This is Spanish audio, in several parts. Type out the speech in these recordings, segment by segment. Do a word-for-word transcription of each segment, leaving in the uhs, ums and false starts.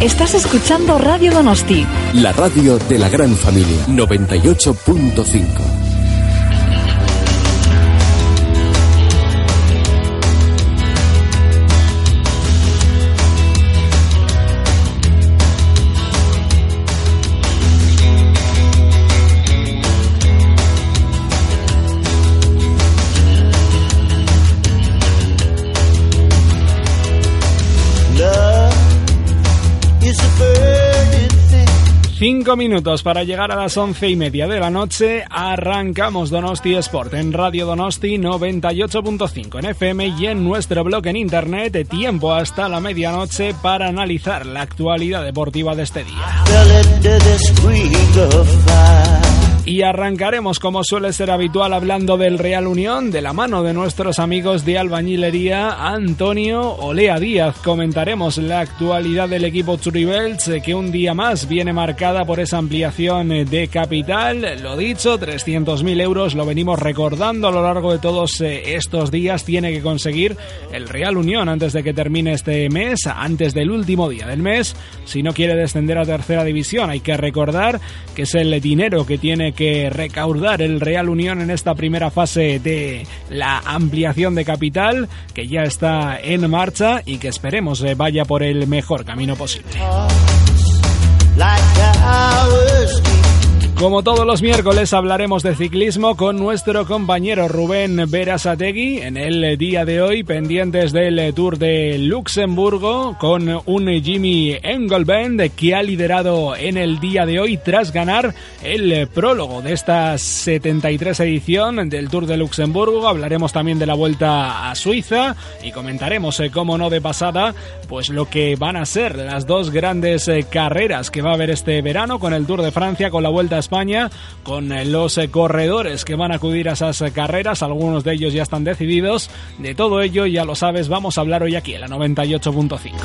Estás escuchando Radio Donosti, la radio de la gran familia, noventa y ocho punto cinco. Cinco minutos para llegar a las once y media de la noche. Arrancamos Donosti Sport en Radio Donosti noventa y ocho punto cinco en F M y en nuestro blog en internet. De tiempo hasta la medianoche para analizar la actualidad deportiva de este día. Y arrancaremos, como suele ser habitual, hablando del Real Unión, de la mano de nuestros amigos de Albañilería Antonio Olea Díaz. Comentaremos la actualidad del equipo Trivel, que un día más viene marcada por esa ampliación de capital. Lo dicho, trescientos mil euros, lo venimos recordando a lo largo de todos estos días, tiene que conseguir el Real Unión antes de que termine este mes, antes del último día del mes, si no quiere descender a tercera división. Hay que recordar que es el dinero que tiene que recaudar el Real Unión en esta primera fase de la ampliación de capital, que ya está en marcha y que esperemos vaya por el mejor camino posible. Como todos los miércoles hablaremos de ciclismo con nuestro compañero Rubén Berasategui. En el día de hoy, pendientes del Tour de Luxemburgo, con un Jimmy Engelband que ha liderado en el día de hoy tras ganar el prólogo de esta setenta y tres edición del Tour de Luxemburgo. Hablaremos también de la Vuelta a Suiza y comentaremos, como no de pasada, pues lo que van a ser las dos grandes carreras que va a haber este verano, con el Tour de Francia, con la Vuelta a España, con los corredores que van a acudir a esas carreras. Algunos de ellos ya están decididos. De todo ello, ya lo sabes, vamos a hablar hoy aquí en la noventa y ocho punto cinco.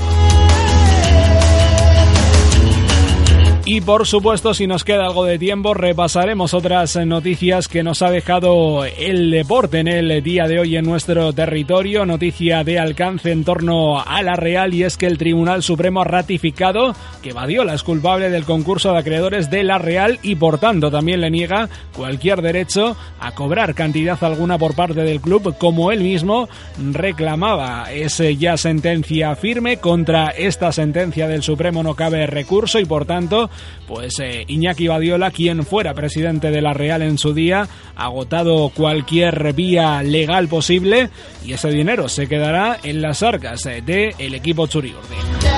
Y por supuesto, si nos queda algo de tiempo, repasaremos otras noticias que nos ha dejado el deporte en el día de hoy en nuestro territorio. Noticia de alcance en torno a la Real, y es que el Tribunal Supremo ha ratificado que Badiola es culpable del concurso de acreedores de la Real y por tanto también le niega cualquier derecho a cobrar cantidad alguna por parte del club, como él mismo reclamaba. Es ya sentencia firme. Contra esta sentencia del Supremo no cabe recurso y por tanto, pues eh, Iñaki Badiola, quien fuera presidente de la Real en su día, ha agotado cualquier vía legal posible y ese dinero se quedará en las arcas del equipo Txuri-Urdin.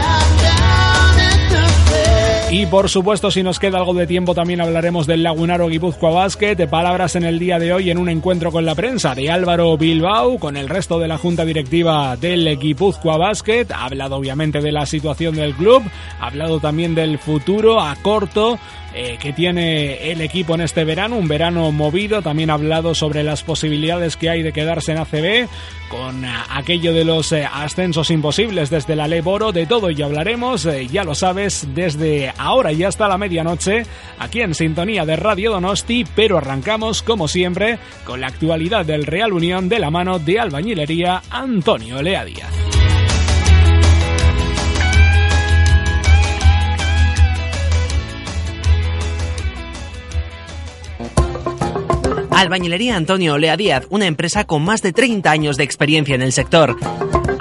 Y por supuesto, si nos queda algo de tiempo, también hablaremos del Lagunaro Gipuzkoa Basket. De palabras en el día de hoy en un encuentro con la prensa de Álvaro Bilbao, con el resto de la junta directiva del Gipuzkoa Basket. Ha hablado obviamente de la situación del club, ha hablado también del futuro a corto eh, que tiene el equipo en este verano, un verano movido. También ha hablado sobre las posibilidades que hay de quedarse en A C B, con aquello de los eh, ascensos imposibles desde la Ley Boro. De todo ello hablaremos, eh, ya lo sabes, desde ahora y hasta la medianoche, aquí en sintonía de Radio Donosti, pero arrancamos, como siempre, con la actualidad del Real Unión de la mano de Albañilería Antonio Olea Díaz. Albañilería Antonio Olea Díaz, una empresa con más de treinta años de experiencia en el sector.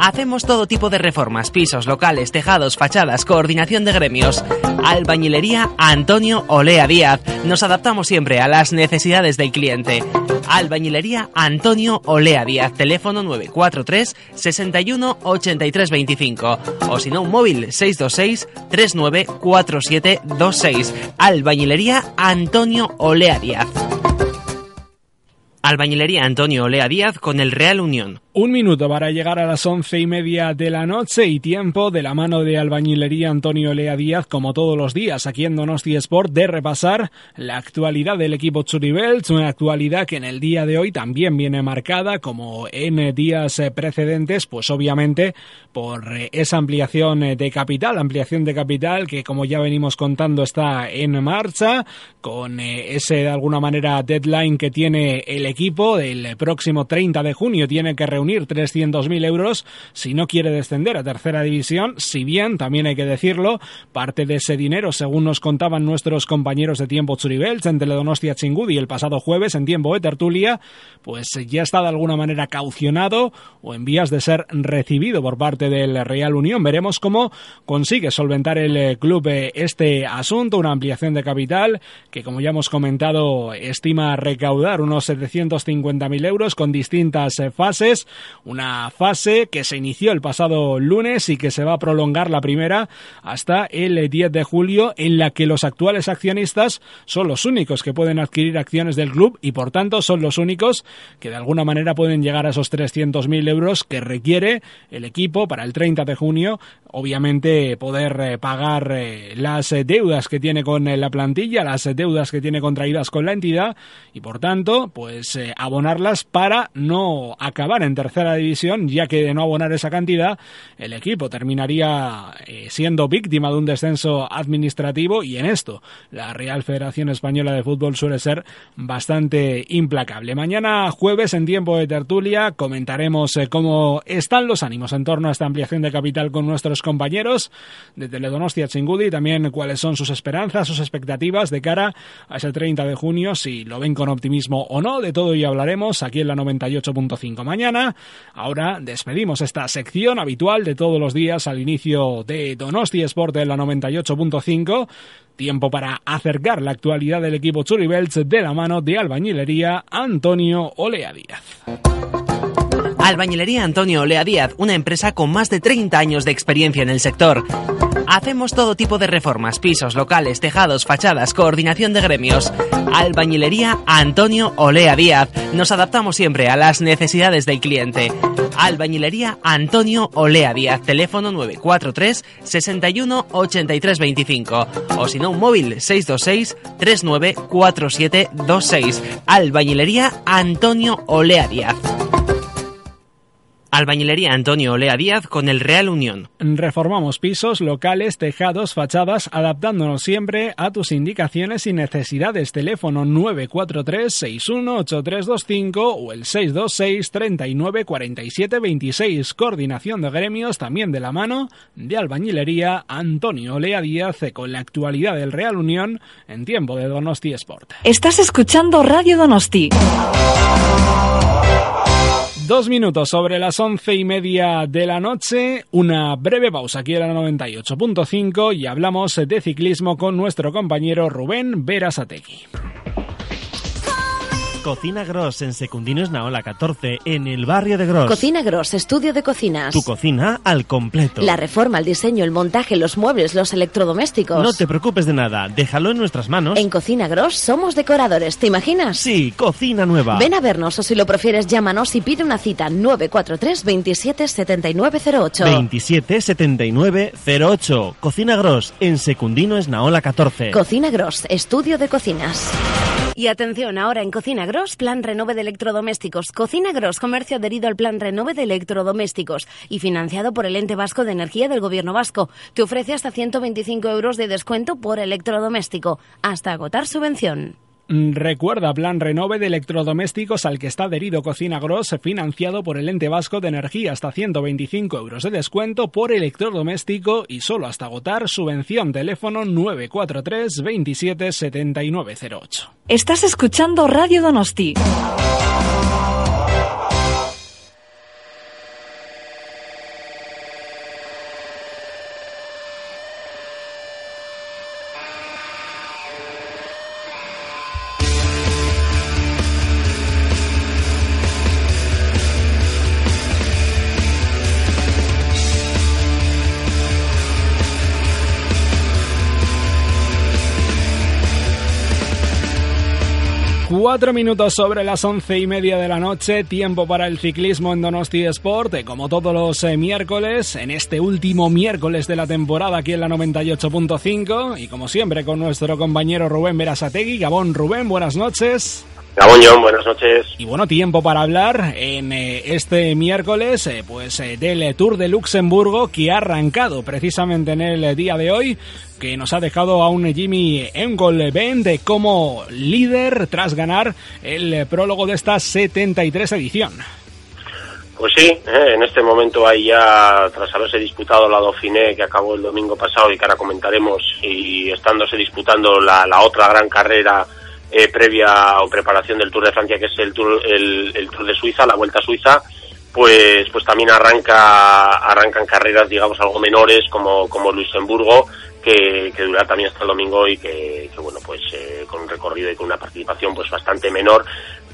Hacemos todo tipo de reformas, pisos, locales, tejados, fachadas, coordinación de gremios. Albañilería Antonio Olea Díaz. Nos adaptamos siempre a las necesidades del cliente. Albañilería Antonio Olea Díaz. Teléfono nueve cuatro tres, sesenta y uno, ochenta y tres, veinticinco. O si no, un móvil seis dos seis, treinta y nueve, cuarenta y siete, veintiséis. Albañilería Antonio Olea Díaz. Albañilería Antonio Olea Díaz con el Real Unión. Un minuto para llegar a las once y media de la noche y tiempo de la mano de Albañilería Antonio Olea Díaz, como todos los días aquí en Donosti Sport, de repasar la actualidad del equipo Churibeltz, una actualidad que en el día de hoy también viene marcada, como en días precedentes, pues obviamente por esa ampliación de capital, ampliación de capital que, como ya venimos contando, está en marcha, con ese de alguna manera deadline que tiene el equipo. El próximo treinta de junio tiene que reunir trescientos mil euros si no quiere descender a tercera división, si bien, también hay que decirlo, parte de ese dinero, según nos contaban nuestros compañeros de Tiempo Churibeltz en Teledonostia Txingudi el pasado jueves en Tiempo de Tertulia, pues ya está de alguna manera caucionado o en vías de ser recibido por parte del Real Unión. Veremos cómo consigue solventar el club este asunto, una ampliación de capital que, como ya hemos comentado, estima recaudar unos setecientos cincuenta mil euros con distintas fases, una fase que se inició el pasado lunes y que se va a prolongar, la primera, hasta el diez de julio, en la que los actuales accionistas son los únicos que pueden adquirir acciones del club y por tanto son los únicos que de alguna manera pueden llegar a esos trescientos mil euros que requiere el equipo para el treinta de junio, obviamente poder pagar las deudas que tiene con la plantilla, las deudas que tiene contraídas con la entidad y por tanto pues eh, abonarlas para no acabar en tercera división, ya que de no abonar esa cantidad el equipo terminaría eh, siendo víctima de un descenso administrativo y en esto la Real Federación Española de Fútbol suele ser bastante implacable. Mañana jueves en Tiempo de Tertulia comentaremos eh, cómo están los ánimos en torno a esta ampliación de capital con nuestros compañeros de Teledonostia Txingudi y también cuáles son sus esperanzas, sus expectativas de cara a ese treinta de junio, si lo ven con optimismo o no. De todo y hablaremos aquí en la noventa y ocho punto cinco mañana. Ahora despedimos esta sección habitual de todos los días al inicio de Donosti Sport en la noventa y ocho punto cinco. Tiempo para acercar la actualidad del equipo Churibeltz de la mano de Albañilería Antonio Olea Díaz. Albañilería Antonio Olea Díaz, una empresa con más de treinta años de experiencia en el sector. Hacemos todo tipo de reformas, pisos, locales, tejados, fachadas, coordinación de gremios. Albañilería Antonio Olea Díaz. Nos adaptamos siempre a las necesidades del cliente. Albañilería Antonio Olea Díaz. Teléfono nueve cuatro tres, sesenta y uno, ochenta y tres, veinticinco. O si no, un móvil seis dos seis, treinta y nueve, cuarenta y siete, veintiséis. Albañilería Antonio Olea Díaz. Albañilería Antonio Olea Díaz con el Real Unión. Reformamos pisos, locales, tejados, fachadas, adaptándonos siempre a tus indicaciones y necesidades. Teléfono nueve cuatro tres, sesenta y uno, ochenta y tres veinticinco o el seis dos seis, treinta y nueve, cuarenta y siete, veintiséis. Coordinación de gremios también de la mano de Albañilería Antonio Olea Díaz, con la actualidad del Real Unión en Tiempo de Donosti Sport. Estás escuchando Radio Donosti. Dos minutos sobre las once y media de la noche, una breve pausa aquí en la noventa y ocho punto cinco y hablamos de ciclismo con nuestro compañero Rubén Berasategui. Cocina Gross en Secundino Esnaola catorce, en el barrio de Gross. Cocina Gross, estudio de cocinas. Tu cocina al completo. La reforma, el diseño, el montaje, los muebles, los electrodomésticos. No te preocupes de nada, déjalo en nuestras manos. En Cocina Gross somos decoradores, ¿te imaginas? Sí, cocina nueva. Ven a vernos o si lo prefieres llámanos y pide una cita nueve cuatro tres, veintisiete, setenta y nueve, cero ocho. veintisiete setenta y nueve cero ocho. Cocina Gross en Secundino Esnaola catorce. Cocina Gross, estudio de cocinas. Y atención, ahora en Cocina Gross, plan renove de electrodomésticos. Cocina Gross, comercio adherido al plan renove de electrodomésticos y financiado por el Ente Vasco de Energía del Gobierno Vasco. Te ofrece hasta ciento veinticinco euros de descuento por electrodoméstico, hasta agotar subvención. Recuerda, plan renove de electrodomésticos al que está adherido Cocina Gross, financiado por el Ente Vasco de Energía, hasta ciento veinticinco euros de descuento por electrodoméstico y solo hasta agotar subvención. Teléfono nueve cuatro tres, veintisiete, setenta y nueve, cero ocho. Estás escuchando Radio Donosti. Cuatro minutos sobre las once y media de la noche, tiempo para el ciclismo en Donosti Sport, como todos los eh, miércoles, en este último miércoles de la temporada aquí en la noventa y ocho punto cinco, y como siempre con nuestro compañero Rubén Berasategui. Gabón, Rubén, buenas noches. Gabón, John, buenas noches. Y bueno, tiempo para hablar en eh, este miércoles eh, pues eh, del Tour de Luxemburgo, que ha arrancado precisamente en el día de hoy, que nos ha dejado a un Jimmy Engelband como líder tras ganar el prólogo de esta setenta y tres edición. Pues sí, eh, en este momento hay ya, tras haberse disputado la Dauphiné, que acabó el domingo pasado y que ahora comentaremos, y estándose disputando la, la otra gran carrera eh, previa o preparación del Tour de Francia, que es el Tour, el, el Tour de Suiza, la Vuelta a Suiza, pues pues también arranca arrancan carreras, digamos, algo menores, como, como Luxemburgo, que, que durará también hasta el domingo, y que, que bueno, pues eh, con un recorrido y con una participación pues bastante menor,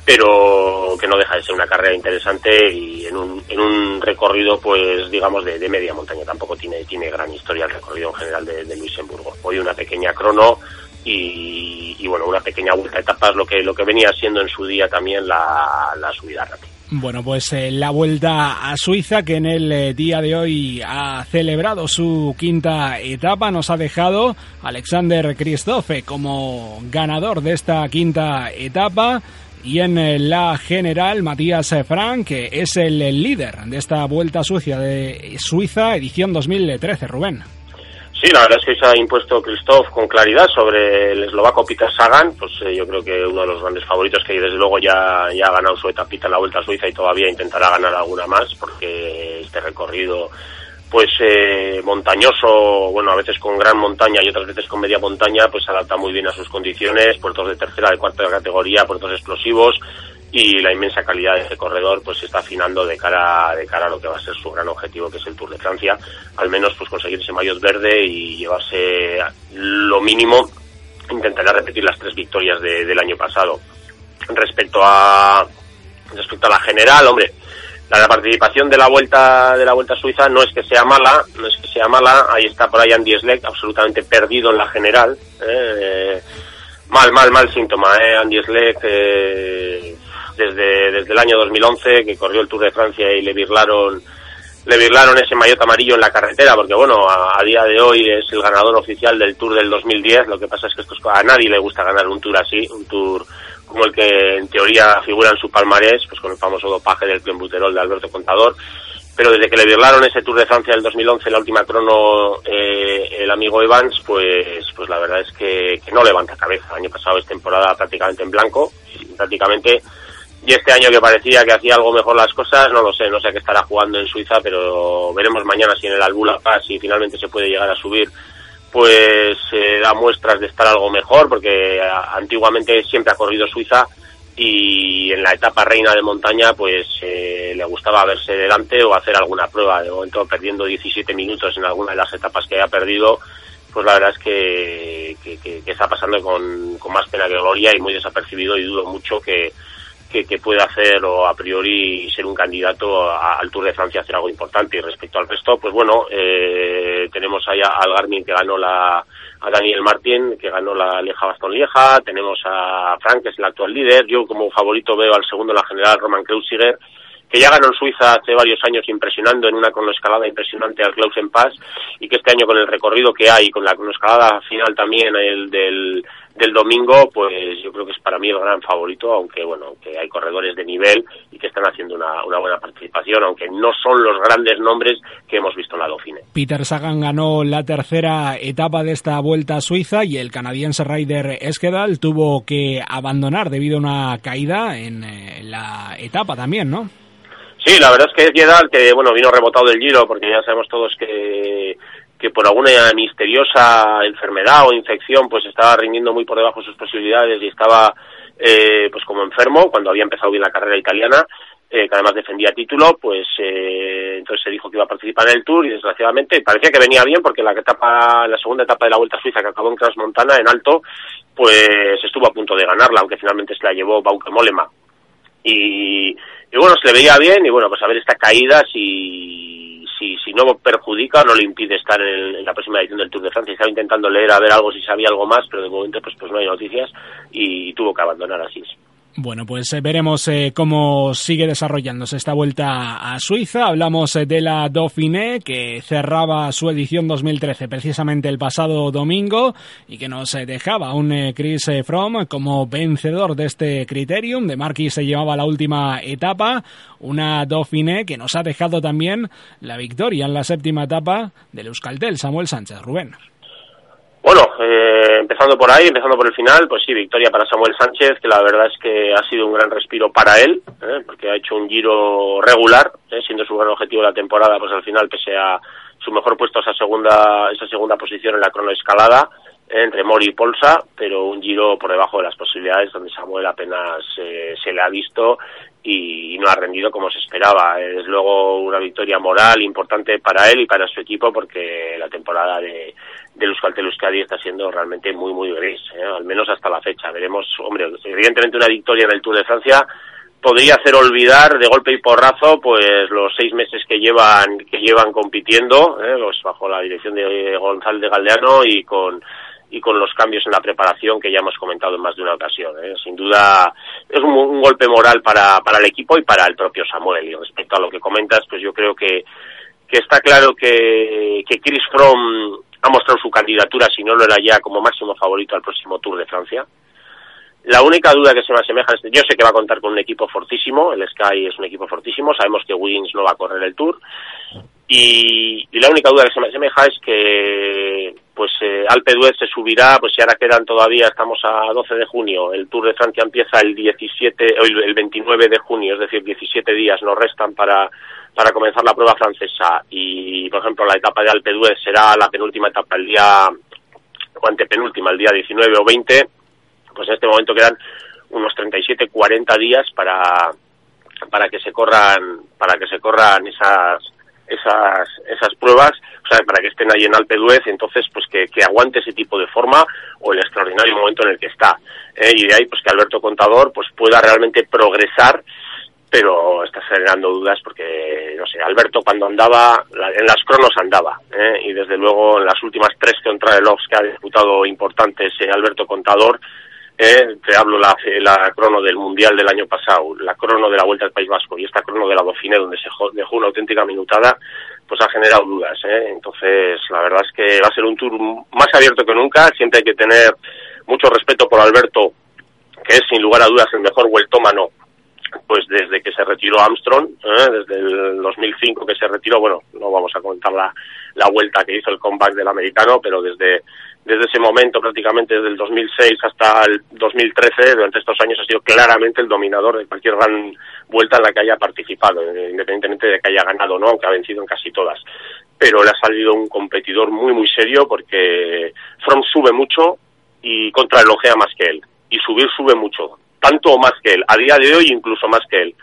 pero que no deja de ser una carrera interesante, y en un en un recorrido pues digamos de, de media montaña. Tampoco tiene tiene gran historia el recorrido en general de, de Luxemburgo. Hoy una pequeña crono y, y bueno, una pequeña vuelta a etapas, lo que lo que venía siendo en su día también la, la subida rápida. Bueno, pues eh, la Vuelta a Suiza, que en el eh, día de hoy ha celebrado su quinta etapa, nos ha dejado Alexander Christophe como ganador de esta quinta etapa, y en eh, la general Matías Frank, que es el, el líder de esta Vuelta a Suiza de Suiza edición dos mil trece, Rubén. Sí, la verdad es que hoy se ha impuesto Christophe con claridad sobre el eslovaco Peter Sagan. Pues eh, yo creo que uno de los grandes favoritos, que desde luego ya, ya ha ganado su etapita en la Vuelta a Suiza y todavía intentará ganar alguna más, porque este recorrido pues eh, montañoso, bueno, a veces con gran montaña y otras veces con media montaña, pues se adapta muy bien a sus condiciones, puertos de tercera, de cuarta categoría, puertos explosivos, y la inmensa calidad de este corredor pues se está afinando de cara de cara a lo que va a ser su gran objetivo, que es el Tour de Francia. Al menos pues conseguir ese maillot verde y llevarse lo mínimo. Intentará repetir las tres victorias de, del año pasado. Respecto a respecto a la general, hombre, la, la participación de la vuelta de la vuelta suiza no es que sea mala, no es que sea mala. Ahí está por ahí Andy Schleck, absolutamente perdido en la general. Eh, mal, mal, mal síntoma, eh, Andy Schleck. Eh, Desde, desde el año dos mil once, que corrió el Tour de Francia y le birlaron, le birlaron ese maillot amarillo en la carretera, porque bueno, a, a día de hoy es el ganador oficial del Tour del dos mil diez. Lo que pasa es que esto es, a nadie le gusta ganar un Tour así, un Tour como el que en teoría figura en su palmarés, pues con el famoso dopaje del clenbuterol de Alberto Contador. Pero desde que le birlaron ese Tour de Francia del dos mil once, la última crono, eh, el amigo Evans, pues pues la verdad es que, que no levanta cabeza. El año pasado es temporada prácticamente en blanco, prácticamente... Y este año, que parecía que hacía algo mejor las cosas, no lo sé, no sé qué estará jugando en Suiza, pero veremos mañana si en el Albula Pass, si finalmente se puede llegar a subir, pues eh, da muestras de estar algo mejor, porque a, antiguamente siempre ha corrido Suiza, y en la etapa reina de montaña pues eh, le gustaba verse delante o hacer alguna prueba. De momento, perdiendo diecisiete minutos en alguna de las etapas que haya perdido, pues la verdad es que, que, que, que está pasando con, con más pena que gloria y muy desapercibido, y dudo mucho que Que, que pueda hacer o a priori ser un candidato a, al Tour de Francia, hacer algo importante. Y respecto al resto, pues bueno, eh, tenemos ahí a, al Garmin, que ganó la, a Daniel Martín, que ganó la Lieja Bastón Lieja, tenemos a Frank, que es el actual líder. Yo como favorito veo al segundo en la general, Roman Kreuziger, que ya ganó en Suiza hace varios años impresionando en una cronoescalada impresionante al Clausen Pass, y que este año con el recorrido que hay, con la cronoescalada final también el del, del domingo, pues yo creo que es para mí el gran favorito, aunque bueno, que hay corredores de nivel y que están haciendo una, una buena participación, aunque no son los grandes nombres que hemos visto en la Dauphiné. Peter Sagan ganó la tercera etapa de esta Vuelta a Suiza, y el canadiense Ryder Hesjedal tuvo que abandonar debido a una caída en la etapa también, ¿no? Sí, la verdad es que Hesjedal, que bueno, vino rebotado del Giro, porque ya sabemos todos que, que por alguna misteriosa enfermedad o infección pues estaba rindiendo muy por debajo de sus posibilidades, y estaba eh, pues como enfermo cuando había empezado bien la carrera italiana, eh, que además defendía título, pues eh, entonces se dijo que iba a participar en el Tour, y desgraciadamente parecía que venía bien, porque la etapa, la segunda etapa de la Vuelta a Suiza, que acabó en Crans-Montana, en alto, pues estuvo a punto de ganarla, aunque finalmente se la llevó Bauke Mollema. Y, y bueno, se le veía bien, y bueno, pues a ver esta caída si, si, si no perjudica o no le impide estar en, el, en la próxima edición del Tour de Francia. Estaba intentando leer a ver algo, si sabía algo más, pero de momento pues, pues no hay noticias, y tuvo que abandonar así. Bueno, pues eh, veremos eh, cómo sigue desarrollándose esta Vuelta a Suiza. Hablamos eh, de la Dauphiné, que cerraba su edición dos mil trece precisamente el pasado domingo y que nos eh, dejaba un eh, Chris eh, Froome como vencedor de este Criterium. De Marquis se llevaba la última etapa, una Dauphiné que nos ha dejado también la victoria en la séptima etapa del Euskaltel. Samuel Sánchez, Rubén. Bueno, eh, empezando por ahí, empezando por el final, pues sí, victoria para Samuel Sánchez, que la verdad es que ha sido un gran respiro para él, ¿eh? porque ha hecho un giro regular, ¿eh? siendo su gran objetivo de la temporada, pues al final, pese a su mejor puesto, esa segunda esa segunda posición en la cronoescalada, ¿eh? entre Mori y Polsa, pero un giro por debajo de las posibilidades, donde Samuel apenas eh, se le ha visto y no ha rendido como se esperaba. Es luego una victoria moral importante para él y para su equipo, porque la temporada de, de Euskaltel Euskadi está siendo realmente muy, muy gris, ¿eh? al menos hasta la fecha. Veremos, hombre, evidentemente una victoria en el Tour de Francia podría hacer olvidar de golpe y porrazo pues los seis meses que llevan que llevan compitiendo, ¿eh? pues bajo la dirección de González de Galdeano y con... y con los cambios en la preparación que ya hemos comentado en más de una ocasión, ¿eh? sin duda es un, un golpe moral para para el equipo y para el propio Samuel. Y respecto a lo que comentas, pues yo creo que que está claro que que Chris Froome ha mostrado su candidatura, si no lo era ya, como máximo favorito al próximo Tour de Francia. La única duda que se me asemeja es, yo sé que va a contar con un equipo fortísimo, el Sky es un equipo fortísimo, sabemos que Wiggins no va a correr el Tour, y, y la única duda que se me asemeja es que pues eh, Alpe d'Huez se subirá, pues si ahora quedan todavía, estamos a doce de junio, el Tour de Francia empieza el diecisiete, el veintinueve de junio, es decir, diecisiete días nos restan para, para comenzar la prueba francesa, y por ejemplo la etapa de Alpe d'Huez será la penúltima etapa, el día, o antepenúltima, el día diecinueve o veinte, pues en este momento quedan unos treinta y siete, cuarenta días para para que se corran para que se corran esas esas esas pruebas, o sea, para que estén ahí en Alpe d'Huez, entonces pues que, que aguante ese tipo de forma o el extraordinario momento en el que está, ¿eh? y de ahí pues que Alberto Contador pues pueda realmente progresar, pero está generando dudas porque, no sé, Alberto cuando andaba, en las cronos andaba, ¿eh? y desde luego en las últimas tres contrarrelojes que ha disputado importantes eh, Alberto Contador, Eh, te hablo la, la crono del Mundial del año pasado, la crono de la Vuelta al País Vasco y esta crono de la Dauphiné, donde se dejó una auténtica minutada, pues ha generado dudas, ¿eh? entonces la verdad es que va a ser un tour más abierto que nunca. Siempre hay que tener mucho respeto por Alberto, que es sin lugar a dudas el mejor vueltómano, pues desde que se retiró Armstrong, ¿eh? desde el dos mil cinco que se retiró, bueno, no vamos a contar la, la vuelta que hizo, el comeback del americano, pero desde desde ese momento, prácticamente desde el dos mil seis hasta el dos mil trece, durante estos años ha sido claramente el dominador de cualquier gran vuelta en la que haya participado, independientemente de que haya ganado o no, aunque ha vencido en casi todas. Pero le ha salido un competidor muy, muy serio, porque Froome sube mucho y contrarrelojea más que él, y subir sube mucho, tanto o más que él, a día de hoy incluso más que él.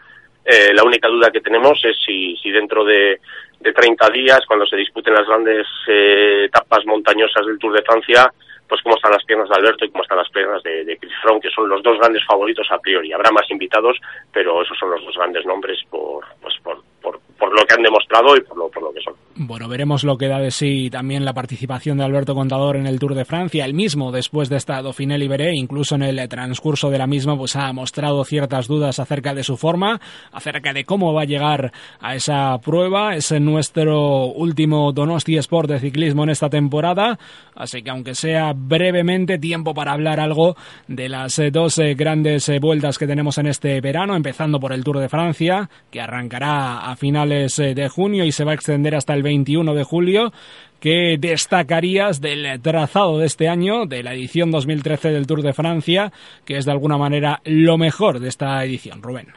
Eh, la única duda que tenemos es si, si dentro de, de treinta días, cuando se disputen las grandes eh, etapas montañosas del Tour de Francia, pues cómo están las piernas de Alberto y cómo están las piernas de, de Chris Froome, que son los dos grandes favoritos a priori. Habrá más invitados, pero esos son los dos grandes nombres por pues por, por, por lo que han demostrado y por lo, por lo que son. Bueno, veremos lo que da de sí también la participación de Alberto Contador en el Tour de Francia. El mismo, después de esta Dauphiné Libéré, incluso en el transcurso de la misma, pues ha mostrado ciertas dudas acerca de su forma, acerca de cómo va a llegar a esa prueba. Es nuestro último Donosti Sport de ciclismo en esta temporada, así que aunque sea brevemente, tiempo para hablar algo de las dos grandes vueltas que tenemos en este verano, empezando por el Tour de Francia, que arrancará a finales de junio y se va a extender hasta el veintiuno de julio. ¿Qué destacarías del trazado de este año, de la edición dos mil trece del Tour de Francia, que es de alguna manera lo mejor de esta edición, Rubén?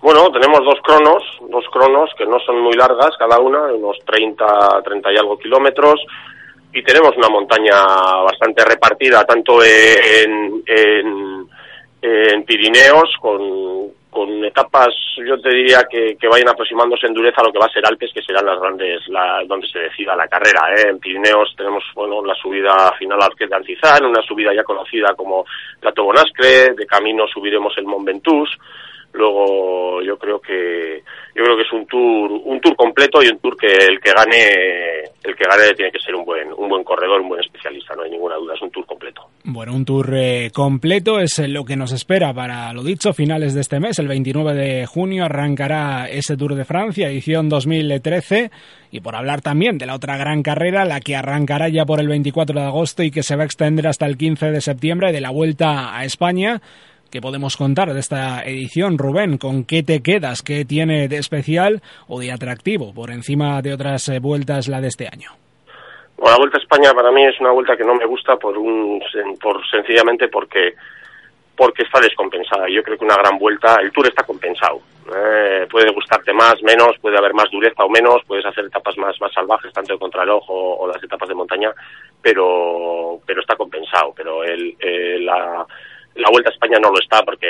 Bueno, tenemos dos cronos, dos cronos que no son muy largas cada una, unos treinta, treinta y algo kilómetros, y tenemos una montaña bastante repartida, tanto en, en, en Pirineos, con, con etapas, yo te diría que, que vayan aproximándose en dureza a lo que va a ser Alpes, que serán las grandes, la, donde se decida la carrera, ¿eh? En Pirineos tenemos, bueno, la subida final al Arqués de Antizán, una subida ya conocida como Plato Bonascre, de camino subiremos el Mont Ventoux, Luego yo creo que yo creo que es un tour un tour completo y un tour que el que gane el que gane tiene que ser un buen un buen corredor, un buen especialista, no hay ninguna duda, es un tour completo. Bueno, un tour eh, completo es lo que nos espera para, lo dicho, finales de este mes, el veintinueve de junio arrancará ese Tour de Francia, edición dos mil trece, y por hablar también de la otra gran carrera, la que arrancará ya por el veinticuatro de agosto y que se va a extender hasta el quince de septiembre, de la Vuelta a España. ¿Qué podemos contar de esta edición, Rubén? ¿Con qué te quedas? ¿Qué tiene de especial o de atractivo por encima de otras eh, vueltas la de este año? Bueno, la Vuelta a España para mí es una vuelta que no me gusta por un por sencillamente porque porque está descompensada. Yo creo que una gran vuelta, el Tour está compensado. Eh, puede gustarte más, menos, puede haber más dureza o menos, puedes hacer etapas más más salvajes, tanto de contrarreloj o, o las etapas de montaña, pero pero está compensado. Pero el eh, la La Vuelta a España no lo está, porque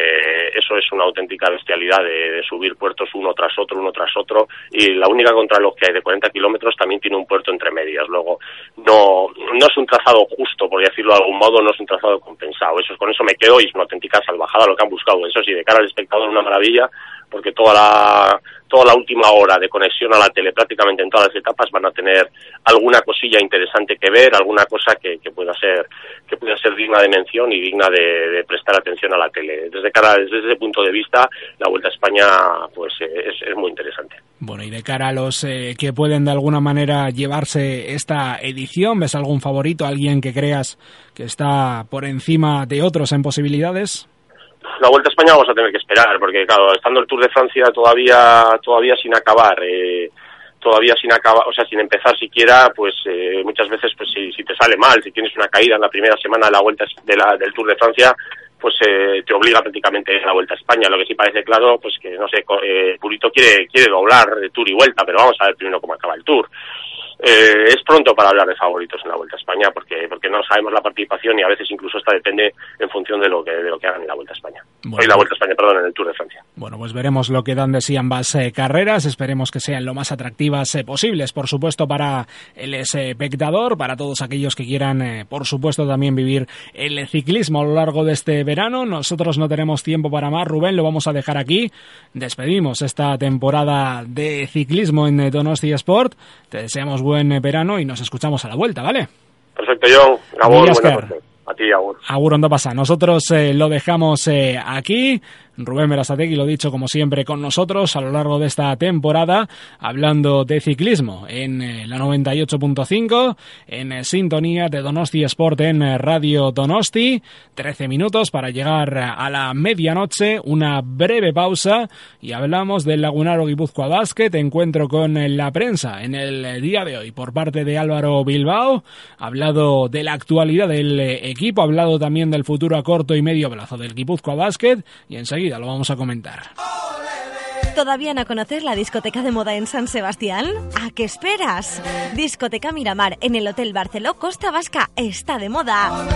eso es una auténtica bestialidad de, de subir puertos uno tras otro, uno tras otro, y la única contrarreloj que hay de cuarenta kilómetros también tiene un puerto entre medias. Luego, no no es un trazado justo, por decirlo de algún modo, no es un trazado compensado. Eso, con eso me quedo, y es una auténtica salvajada lo que han buscado. Eso sí, de cara al espectador una maravilla, porque toda la toda la última hora de conexión a la tele, prácticamente en todas las etapas, van a tener alguna cosilla interesante que ver, alguna cosa que, que pueda ser que pueda ser digna de mención y digna de, de prestar atención a la tele. Desde cara desde ese punto de vista, la Vuelta a España pues es, es muy interesante. Bueno, y de cara a los eh, que pueden de alguna manera llevarse esta edición, ¿ves algún favorito, alguien que creas que está por encima de otros en posibilidades? La Vuelta a España vamos a tener que esperar, porque claro, estando el Tour de Francia todavía todavía sin acabar, eh, todavía sin acabar, o sea, sin empezar siquiera, pues eh, muchas veces pues si, si te sale mal, si tienes una caída en la primera semana de la Vuelta de la, del Tour de Francia, pues eh, te obliga prácticamente a la Vuelta a España. Lo que sí parece claro, pues que no sé, eh, Purito quiere quiere doblar de Tour y Vuelta, pero vamos a ver primero cómo acaba el Tour. Eh, es pronto para hablar de favoritos en la Vuelta a España, porque porque no sabemos la participación, y a veces incluso esta depende en función de lo que de lo que hagan en la Vuelta a España. Bueno, hoy la Vuelta a España, perdón, en el Tour de Francia. Bueno, pues veremos lo que dan de sí ambas eh, carreras, esperemos que sean lo más atractivas eh, posibles, por supuesto, para el espectador, para todos aquellos que quieran, eh, por supuesto, también vivir el ciclismo a lo largo de este verano. Nosotros no tenemos tiempo para más, Rubén, lo vamos a dejar aquí. Despedimos esta temporada de ciclismo en eh, Donosti Sport. Te deseamos buen verano y nos escuchamos a la vuelta, ¿vale? Perfecto, John. Agur, buena noche. A ti, agur. Agur, ¿dónde pasa? Nosotros eh, lo dejamos eh, aquí. Rubén Berasategui, lo dicho, como siempre, con nosotros a lo largo de esta temporada, hablando de ciclismo en eh, la noventa y ocho punto cinco, en eh, sintonía de Donosti Sport en eh, Radio Donosti. trece minutos para llegar a la medianoche, una breve pausa, y hablamos del Lagunaro Gipuzkoa Basket, encuentro con eh, la prensa en el eh, día de hoy por parte de Álvaro Bilbao, hablado de la actualidad del eh, equipo, hablado también del futuro a corto y medio plazo del Gipuzkoa Basket, y enseguida lo vamos a comentar. ¿Todavía no conoces la discoteca de moda en San Sebastián? ¿A qué esperas? Discoteca Miramar en el Hotel Barceló Costa Vasca está de moda.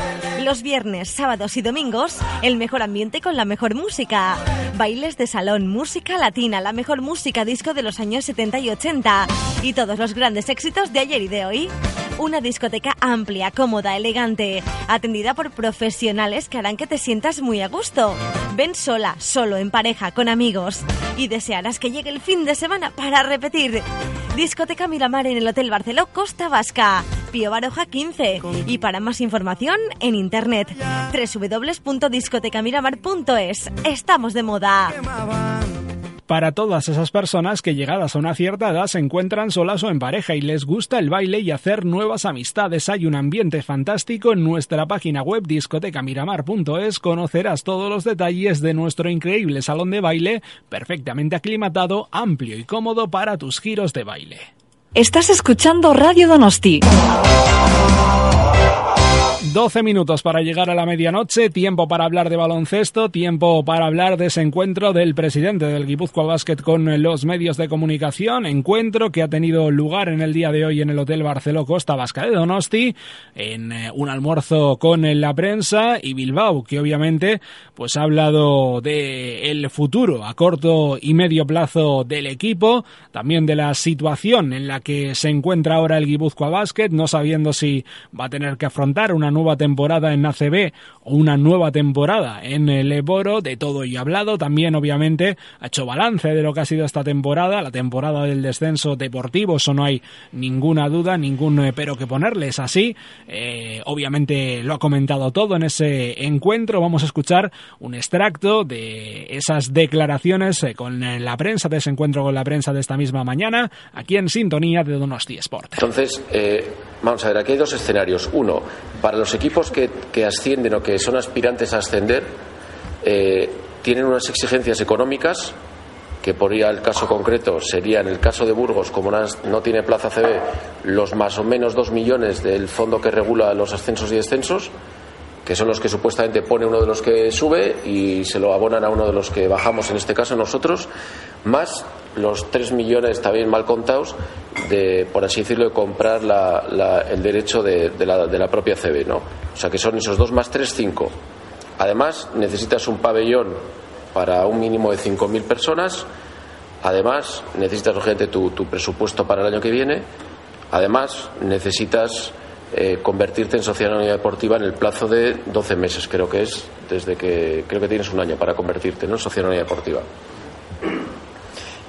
Los viernes, sábados y domingos, el mejor ambiente con la mejor música. Bailes de salón, música latina, la mejor música disco de los años setenta y ochenta y todos los grandes éxitos de ayer y de hoy. Una discoteca amplia, cómoda, elegante, atendida por profesionales que harán que te sientas muy a gusto. Ven sola, solo, en pareja, con amigos, y desearás que llegue el fin de semana para repetir. Discoteca Miramar en el Hotel Barceló Costa Vasca, Pío Baroja quince, y para más información en internet doble u doble u doble u punto discoteca miramar punto es. Estamos de moda. Para todas esas personas que llegadas a una cierta edad se encuentran solas o en pareja y les gusta el baile y hacer nuevas amistades, hay un ambiente fantástico en nuestra página web discoteca miramar punto es. Conocerás todos los detalles de nuestro increíble salón de baile, perfectamente aclimatado, amplio y cómodo para tus giros de baile. Estás escuchando Radio Donosti. doce minutos para llegar a la medianoche, tiempo para hablar de baloncesto, tiempo para hablar de ese encuentro del presidente del Gipuzkoa Basket con los medios de comunicación, encuentro que ha tenido lugar en el día de hoy en el Hotel Barceló Costa Vasca de Donosti, en un almuerzo con la prensa, y Bilbao, que obviamente pues ha hablado de el futuro a corto y medio plazo del equipo, también de la situación en la que se encuentra ahora el Gipuzkoa Basket, no sabiendo si va a tener que afrontar una nueva nueva temporada en A C B o una nueva temporada en el Eboro, de todo y hablado. También, obviamente, ha hecho balance de lo que ha sido esta temporada, la temporada del descenso deportivo, eso no hay ninguna duda, ningún pero que ponerles así. Eh, obviamente lo ha comentado todo en ese encuentro. Vamos a escuchar un extracto de esas declaraciones con la prensa, de ese encuentro con la prensa de esta misma mañana, aquí en sintonía de Donosti Sport. Entonces, eh, vamos a ver, aquí hay dos escenarios. Uno, para los equipos que, que ascienden o que son aspirantes a ascender, eh, tienen unas exigencias económicas, que por ir al caso concreto sería, en el caso de Burgos, como no tiene plaza A C B, los más o menos dos millones del fondo que regula los ascensos y descensos, que son los que supuestamente pone uno de los que sube y se lo abonan a uno de los que bajamos, en este caso nosotros, más los tres millones también mal contados de, por así decirlo, de comprar la, la, el derecho de, de, la, de la propia A C B, ¿no? O sea que son esos dos más tres, cinco. Además, necesitas un pabellón para un mínimo de cinco mil personas. Además, necesitas urgente tu, tu presupuesto para el año que viene. Además, necesitas eh, convertirte en sociedad anónima deportiva en el plazo de doce meses, creo que es, desde que creo que tienes un año para convertirte, ¿no?, en sociedad anónima deportiva.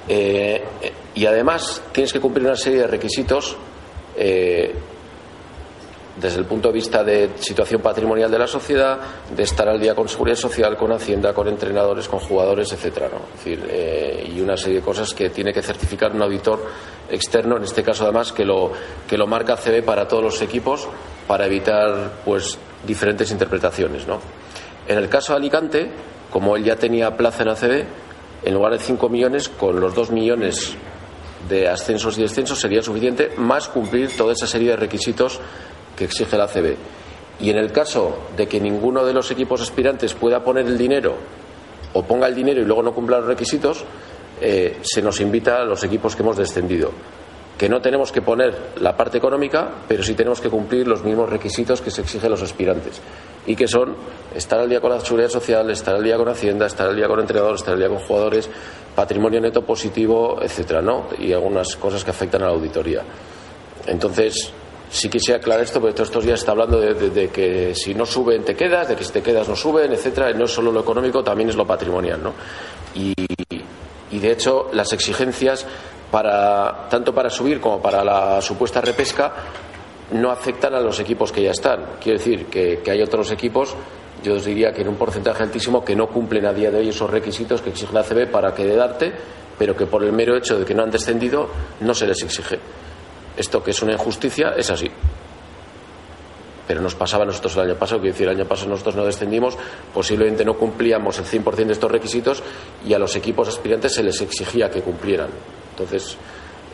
Eh, y además, tienes que cumplir una serie de requisitos eh, desde el punto de vista de situación patrimonial de la sociedad, de estar al día con seguridad social, con hacienda, con entrenadores, con jugadores, etcétera, ¿no? Es decir, eh, y una serie de cosas que tiene que certificar un auditor externo, en este caso además que lo que lo marca A C B para todos los equipos, para evitar pues diferentes interpretaciones, ¿no? En el caso de Alicante, como él ya tenía plaza en A C B, en lugar de cinco millones, con los dos millones de ascensos y descensos sería suficiente, más cumplir toda esa serie de requisitos que exige la A C B. Y en el caso de que ninguno de los equipos aspirantes pueda poner el dinero o ponga el dinero y luego no cumpla los requisitos, eh, se nos invita a los equipos que hemos descendido, que no tenemos que poner la parte económica, pero sí tenemos que cumplir los mismos requisitos que se exigen los aspirantes, y que son estar al día con la seguridad social, estar al día con hacienda, estar al día con entrenadores, estar al día con jugadores, patrimonio neto positivo, etcétera, ¿no? Y algunas cosas que afectan a la auditoría. Entonces, sí quisiera aclarar esto, porque todos estos días está hablando de, de, de que si no suben te quedas, de que si te quedas no suben, etcétera. No es solo lo económico, también es lo patrimonial, ¿no? Y, y de hecho las exigencias para tanto para subir como para la supuesta repesca no afectan a los equipos que ya están. Quiero decir que, que hay otros equipos, yo os diría que en un porcentaje altísimo, que no cumplen a día de hoy esos requisitos que exige la A C B para quedarte, pero que por el mero hecho de que no han descendido no se les exige. Esto, que es una injusticia, es así. Pero nos pasaba a nosotros el año pasado, quiero decir, el año pasado nosotros no descendimos, posiblemente no cumplíamos el cien por ciento de estos requisitos y a los equipos aspirantes se les exigía que cumplieran. Entonces,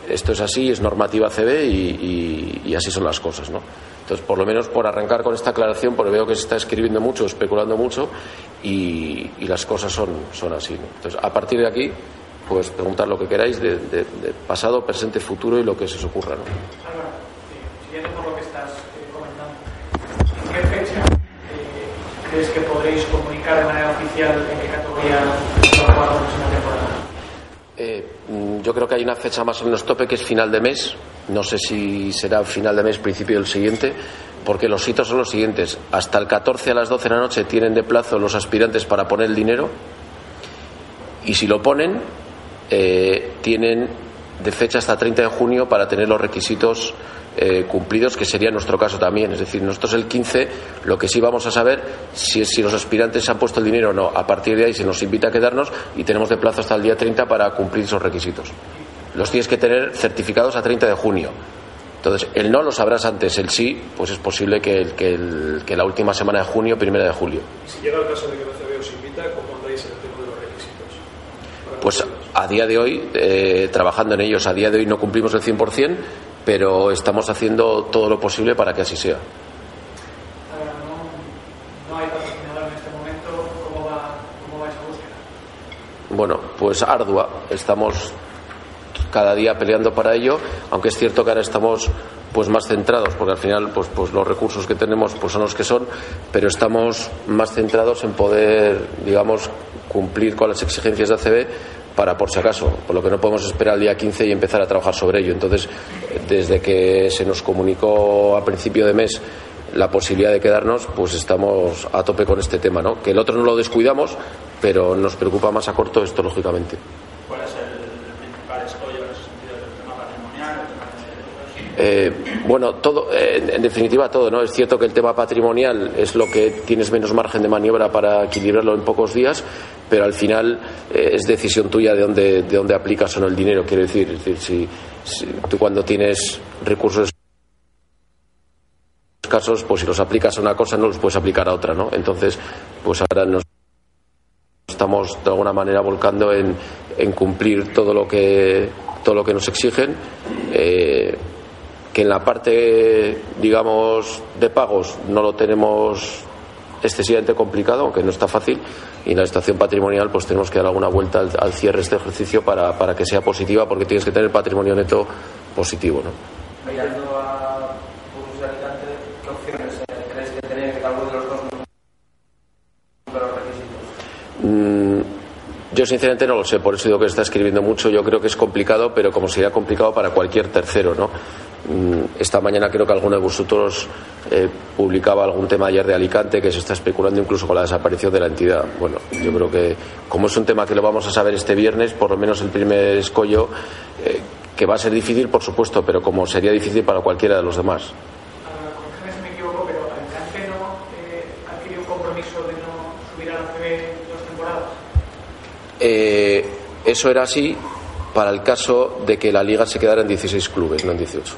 esto es así, es normativa A C B y, y, y así son las cosas, ¿no? Entonces, por lo menos por arrancar con esta aclaración, porque veo que se está escribiendo mucho, especulando mucho y, y las cosas son, son así, ¿no? Entonces, a partir de aquí, pues preguntar lo que queráis de, de, de pasado, presente, futuro y lo que se os ocurra, ¿no? Álvaro, siguiendo por lo que estás eh, comentando, ¿en qué fecha eh, crees que podréis comunicar de manera oficial en qué categoría va a jugar la próxima temporada? Eh, yo creo que hay una fecha más o menos tope, que es final de mes. No sé si será final de mes, principio del siguiente, porque los hitos son los siguientes. Hasta el catorce a las doce de la noche tienen de plazo los aspirantes para poner el dinero, y si lo ponen, Eh, tienen de fecha hasta treinta de junio para tener los requisitos eh, cumplidos, que sería nuestro caso también. Es decir, nosotros el quince lo que sí vamos a saber si, si los aspirantes han puesto el dinero o no. A partir de ahí se nos invita a quedarnos y tenemos de plazo hasta el día treinta para cumplir esos requisitos. Los tienes que tener certificados a treinta de junio. Entonces, el no lo sabrás antes, el sí, pues es posible que, el, que, el, que la última semana de junio, primera de julio. Si llega el caso de que la C B os invita, ¿cómo andáis en el tema de los requisitos? Pues a día de hoy, eh, trabajando en ellos, a día de hoy no cumplimos el cien por ciento, pero estamos haciendo todo lo posible para que así sea. No, no hay patrocinador en este momento, ¿cómo va, cómo va esa búsqueda? Bueno, pues ardua, estamos cada día peleando para ello, aunque es cierto que ahora estamos pues más centrados, porque al final pues pues los recursos que tenemos pues son los que son, pero estamos más centrados en poder, digamos, cumplir con las exigencias de A C B para, por si acaso, por lo que no podemos esperar al día quince y empezar a trabajar sobre ello. Entonces, desde que se nos comunicó a principio de mes la posibilidad de quedarnos, pues estamos a tope con este tema, ¿no? Que el otro no lo descuidamos, pero nos preocupa más a corto esto, lógicamente. ¿Cuál es el principal escollo en ese sentido del tema patrimonial? Eh, bueno, todo, eh, en definitiva todo, ¿no? Es cierto que el tema patrimonial es lo que tienes menos margen de maniobra para equilibrarlo en pocos días, pero al final eh, es decisión tuya de dónde, de dónde aplicas o no el dinero, quiero decir, es decir, si, si tú cuando tienes recursos casos, pues si los aplicas a una cosa no los puedes aplicar a otra, ¿no? Entonces, pues ahora nos estamos de alguna manera volcando en, en cumplir todo lo que todo lo que nos exigen, eh, que en la parte, digamos, de pagos no lo tenemos excesivamente complicado, aunque no está fácil, y en la situación patrimonial pues tenemos que dar alguna vuelta al, al cierre de este ejercicio para, para que sea positiva, porque tienes que tener patrimonio neto positivo, ¿no? Yo sinceramente no lo sé, por eso digo que está escribiendo mucho. Yo creo que es complicado, pero como sería complicado para cualquier tercero, ¿no? Esta mañana creo que alguno de vosotros eh, publicaba algún tema ayer de Alicante, que se está especulando incluso con la desaparición de la entidad. Bueno, yo creo que como es un tema que lo vamos a saber este viernes, por lo menos el primer escollo, eh, que va a ser difícil, por supuesto, pero como sería difícil para cualquiera de los demás. Eh, eso era así para el caso de que la liga se quedara en dieciséis clubes, no en dieciocho.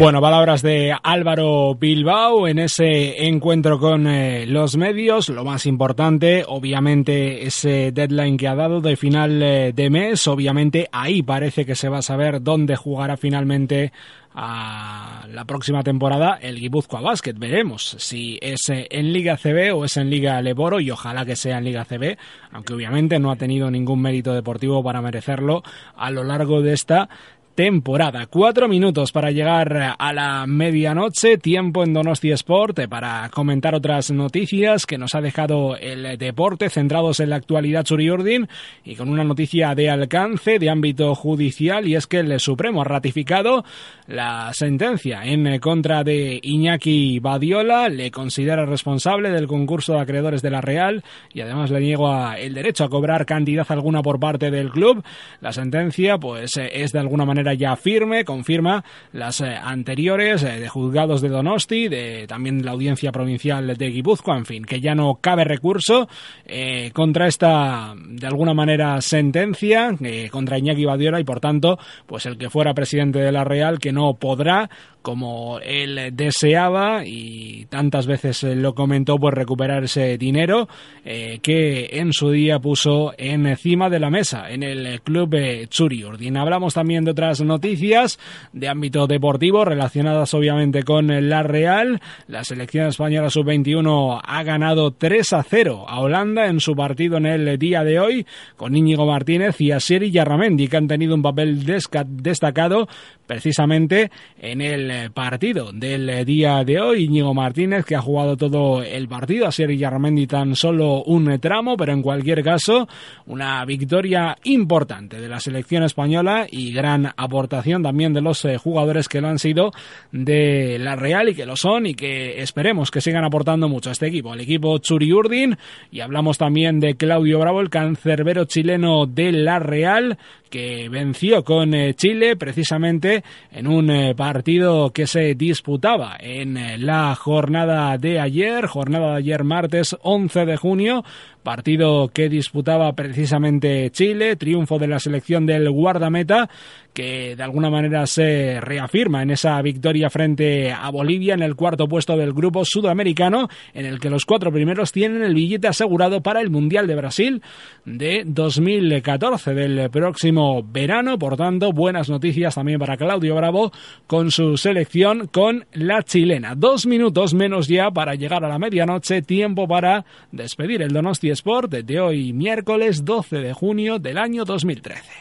Bueno, palabras de Álvaro Bilbao en ese encuentro con eh, los medios. Lo más importante, obviamente, ese deadline que ha dado de final eh, de mes. Obviamente, ahí parece que se va a saber dónde jugará finalmente a la próxima temporada el Gipuzkoa Basket. Veremos si es en Liga C B o es en Liga Leboro, y ojalá que sea en Liga C B, aunque obviamente no ha tenido ningún mérito deportivo para merecerlo a lo largo de esta temporada. Cuatro minutos para llegar a la medianoche, tiempo en Donosti Sport para comentar otras noticias que nos ha dejado el deporte, centrados en la actualidad Txuri-Urdin y con una noticia de alcance de ámbito judicial, y es que el Supremo ha ratificado la sentencia en contra de Iñaki Badiola, le considera responsable del concurso de acreedores de la Real y además le niega el derecho a cobrar cantidad alguna por parte del club. La sentencia pues es de alguna manera ya firme, confirma las eh, anteriores eh, de juzgados de Donosti, de también la audiencia provincial de Guipúzcoa, en fin, que ya no cabe recurso eh, contra esta, de alguna manera, sentencia eh, contra Iñaki Badiola, y por tanto, pues el que fuera presidente de la Real, que no podrá, como él deseaba y tantas veces lo comentó, pues recuperar ese dinero eh, que en su día puso encima de la mesa en el club eh, Txuri-Urdin. Hablamos también de otras noticias de ámbito deportivo relacionadas obviamente con la Real. La selección española sub veintiuno ha ganado tres a cero a Holanda en su partido en el día de hoy, con Íñigo Martínez y Asier Illarramendi, que han tenido un papel desca- destacado precisamente en el partido del día de hoy. Íñigo Martínez, que ha jugado todo el partido, Asier Illarramendi tan solo un tramo, pero en cualquier caso una victoria importante de la selección española y gran aportación también de los jugadores que lo han sido de la Real y que lo son y que esperemos que sigan aportando mucho a este equipo, al equipo Txuri-Urdin. Y hablamos también de Claudio Bravo, el cancerbero chileno de la Real, que venció con Chile precisamente en un partido que se disputaba en la jornada de ayer, jornada de ayer martes once de junio, partido que disputaba precisamente Chile, triunfo de la selección del guardameta, que de alguna manera se reafirma en esa victoria frente a Bolivia en el cuarto puesto del grupo sudamericano, en el que los cuatro primeros tienen el billete asegurado para el Mundial de Brasil de dos mil catorce, del próximo verano. Por tanto, buenas noticias también para Claudio Bravo con su selección, con la chilena. Dos minutos menos ya para llegar a la medianoche, tiempo para despedir el Donosti Sport de hoy miércoles doce de junio del año dos mil trece.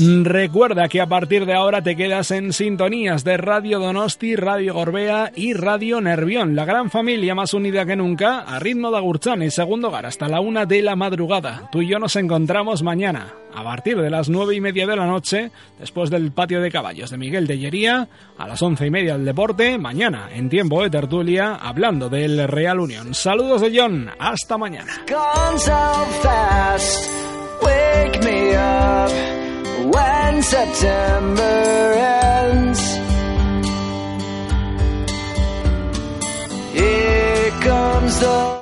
Recuerda que a partir de ahora te quedas en sintonías de Radio Donosti, Radio Gorbea y Radio Nervión. La gran familia más unida que nunca, a ritmo de Agurchán y Segundo Hogar hasta la una de la madrugada. Tú y yo nos encontramos mañana, a partir de las nueve y media de la noche, después del patio de caballos de Miguel de Llería, a las once y media del deporte, mañana, en tiempo de tertulia, hablando del Real Unión. Saludos de John, hasta mañana. When September ends, here comes the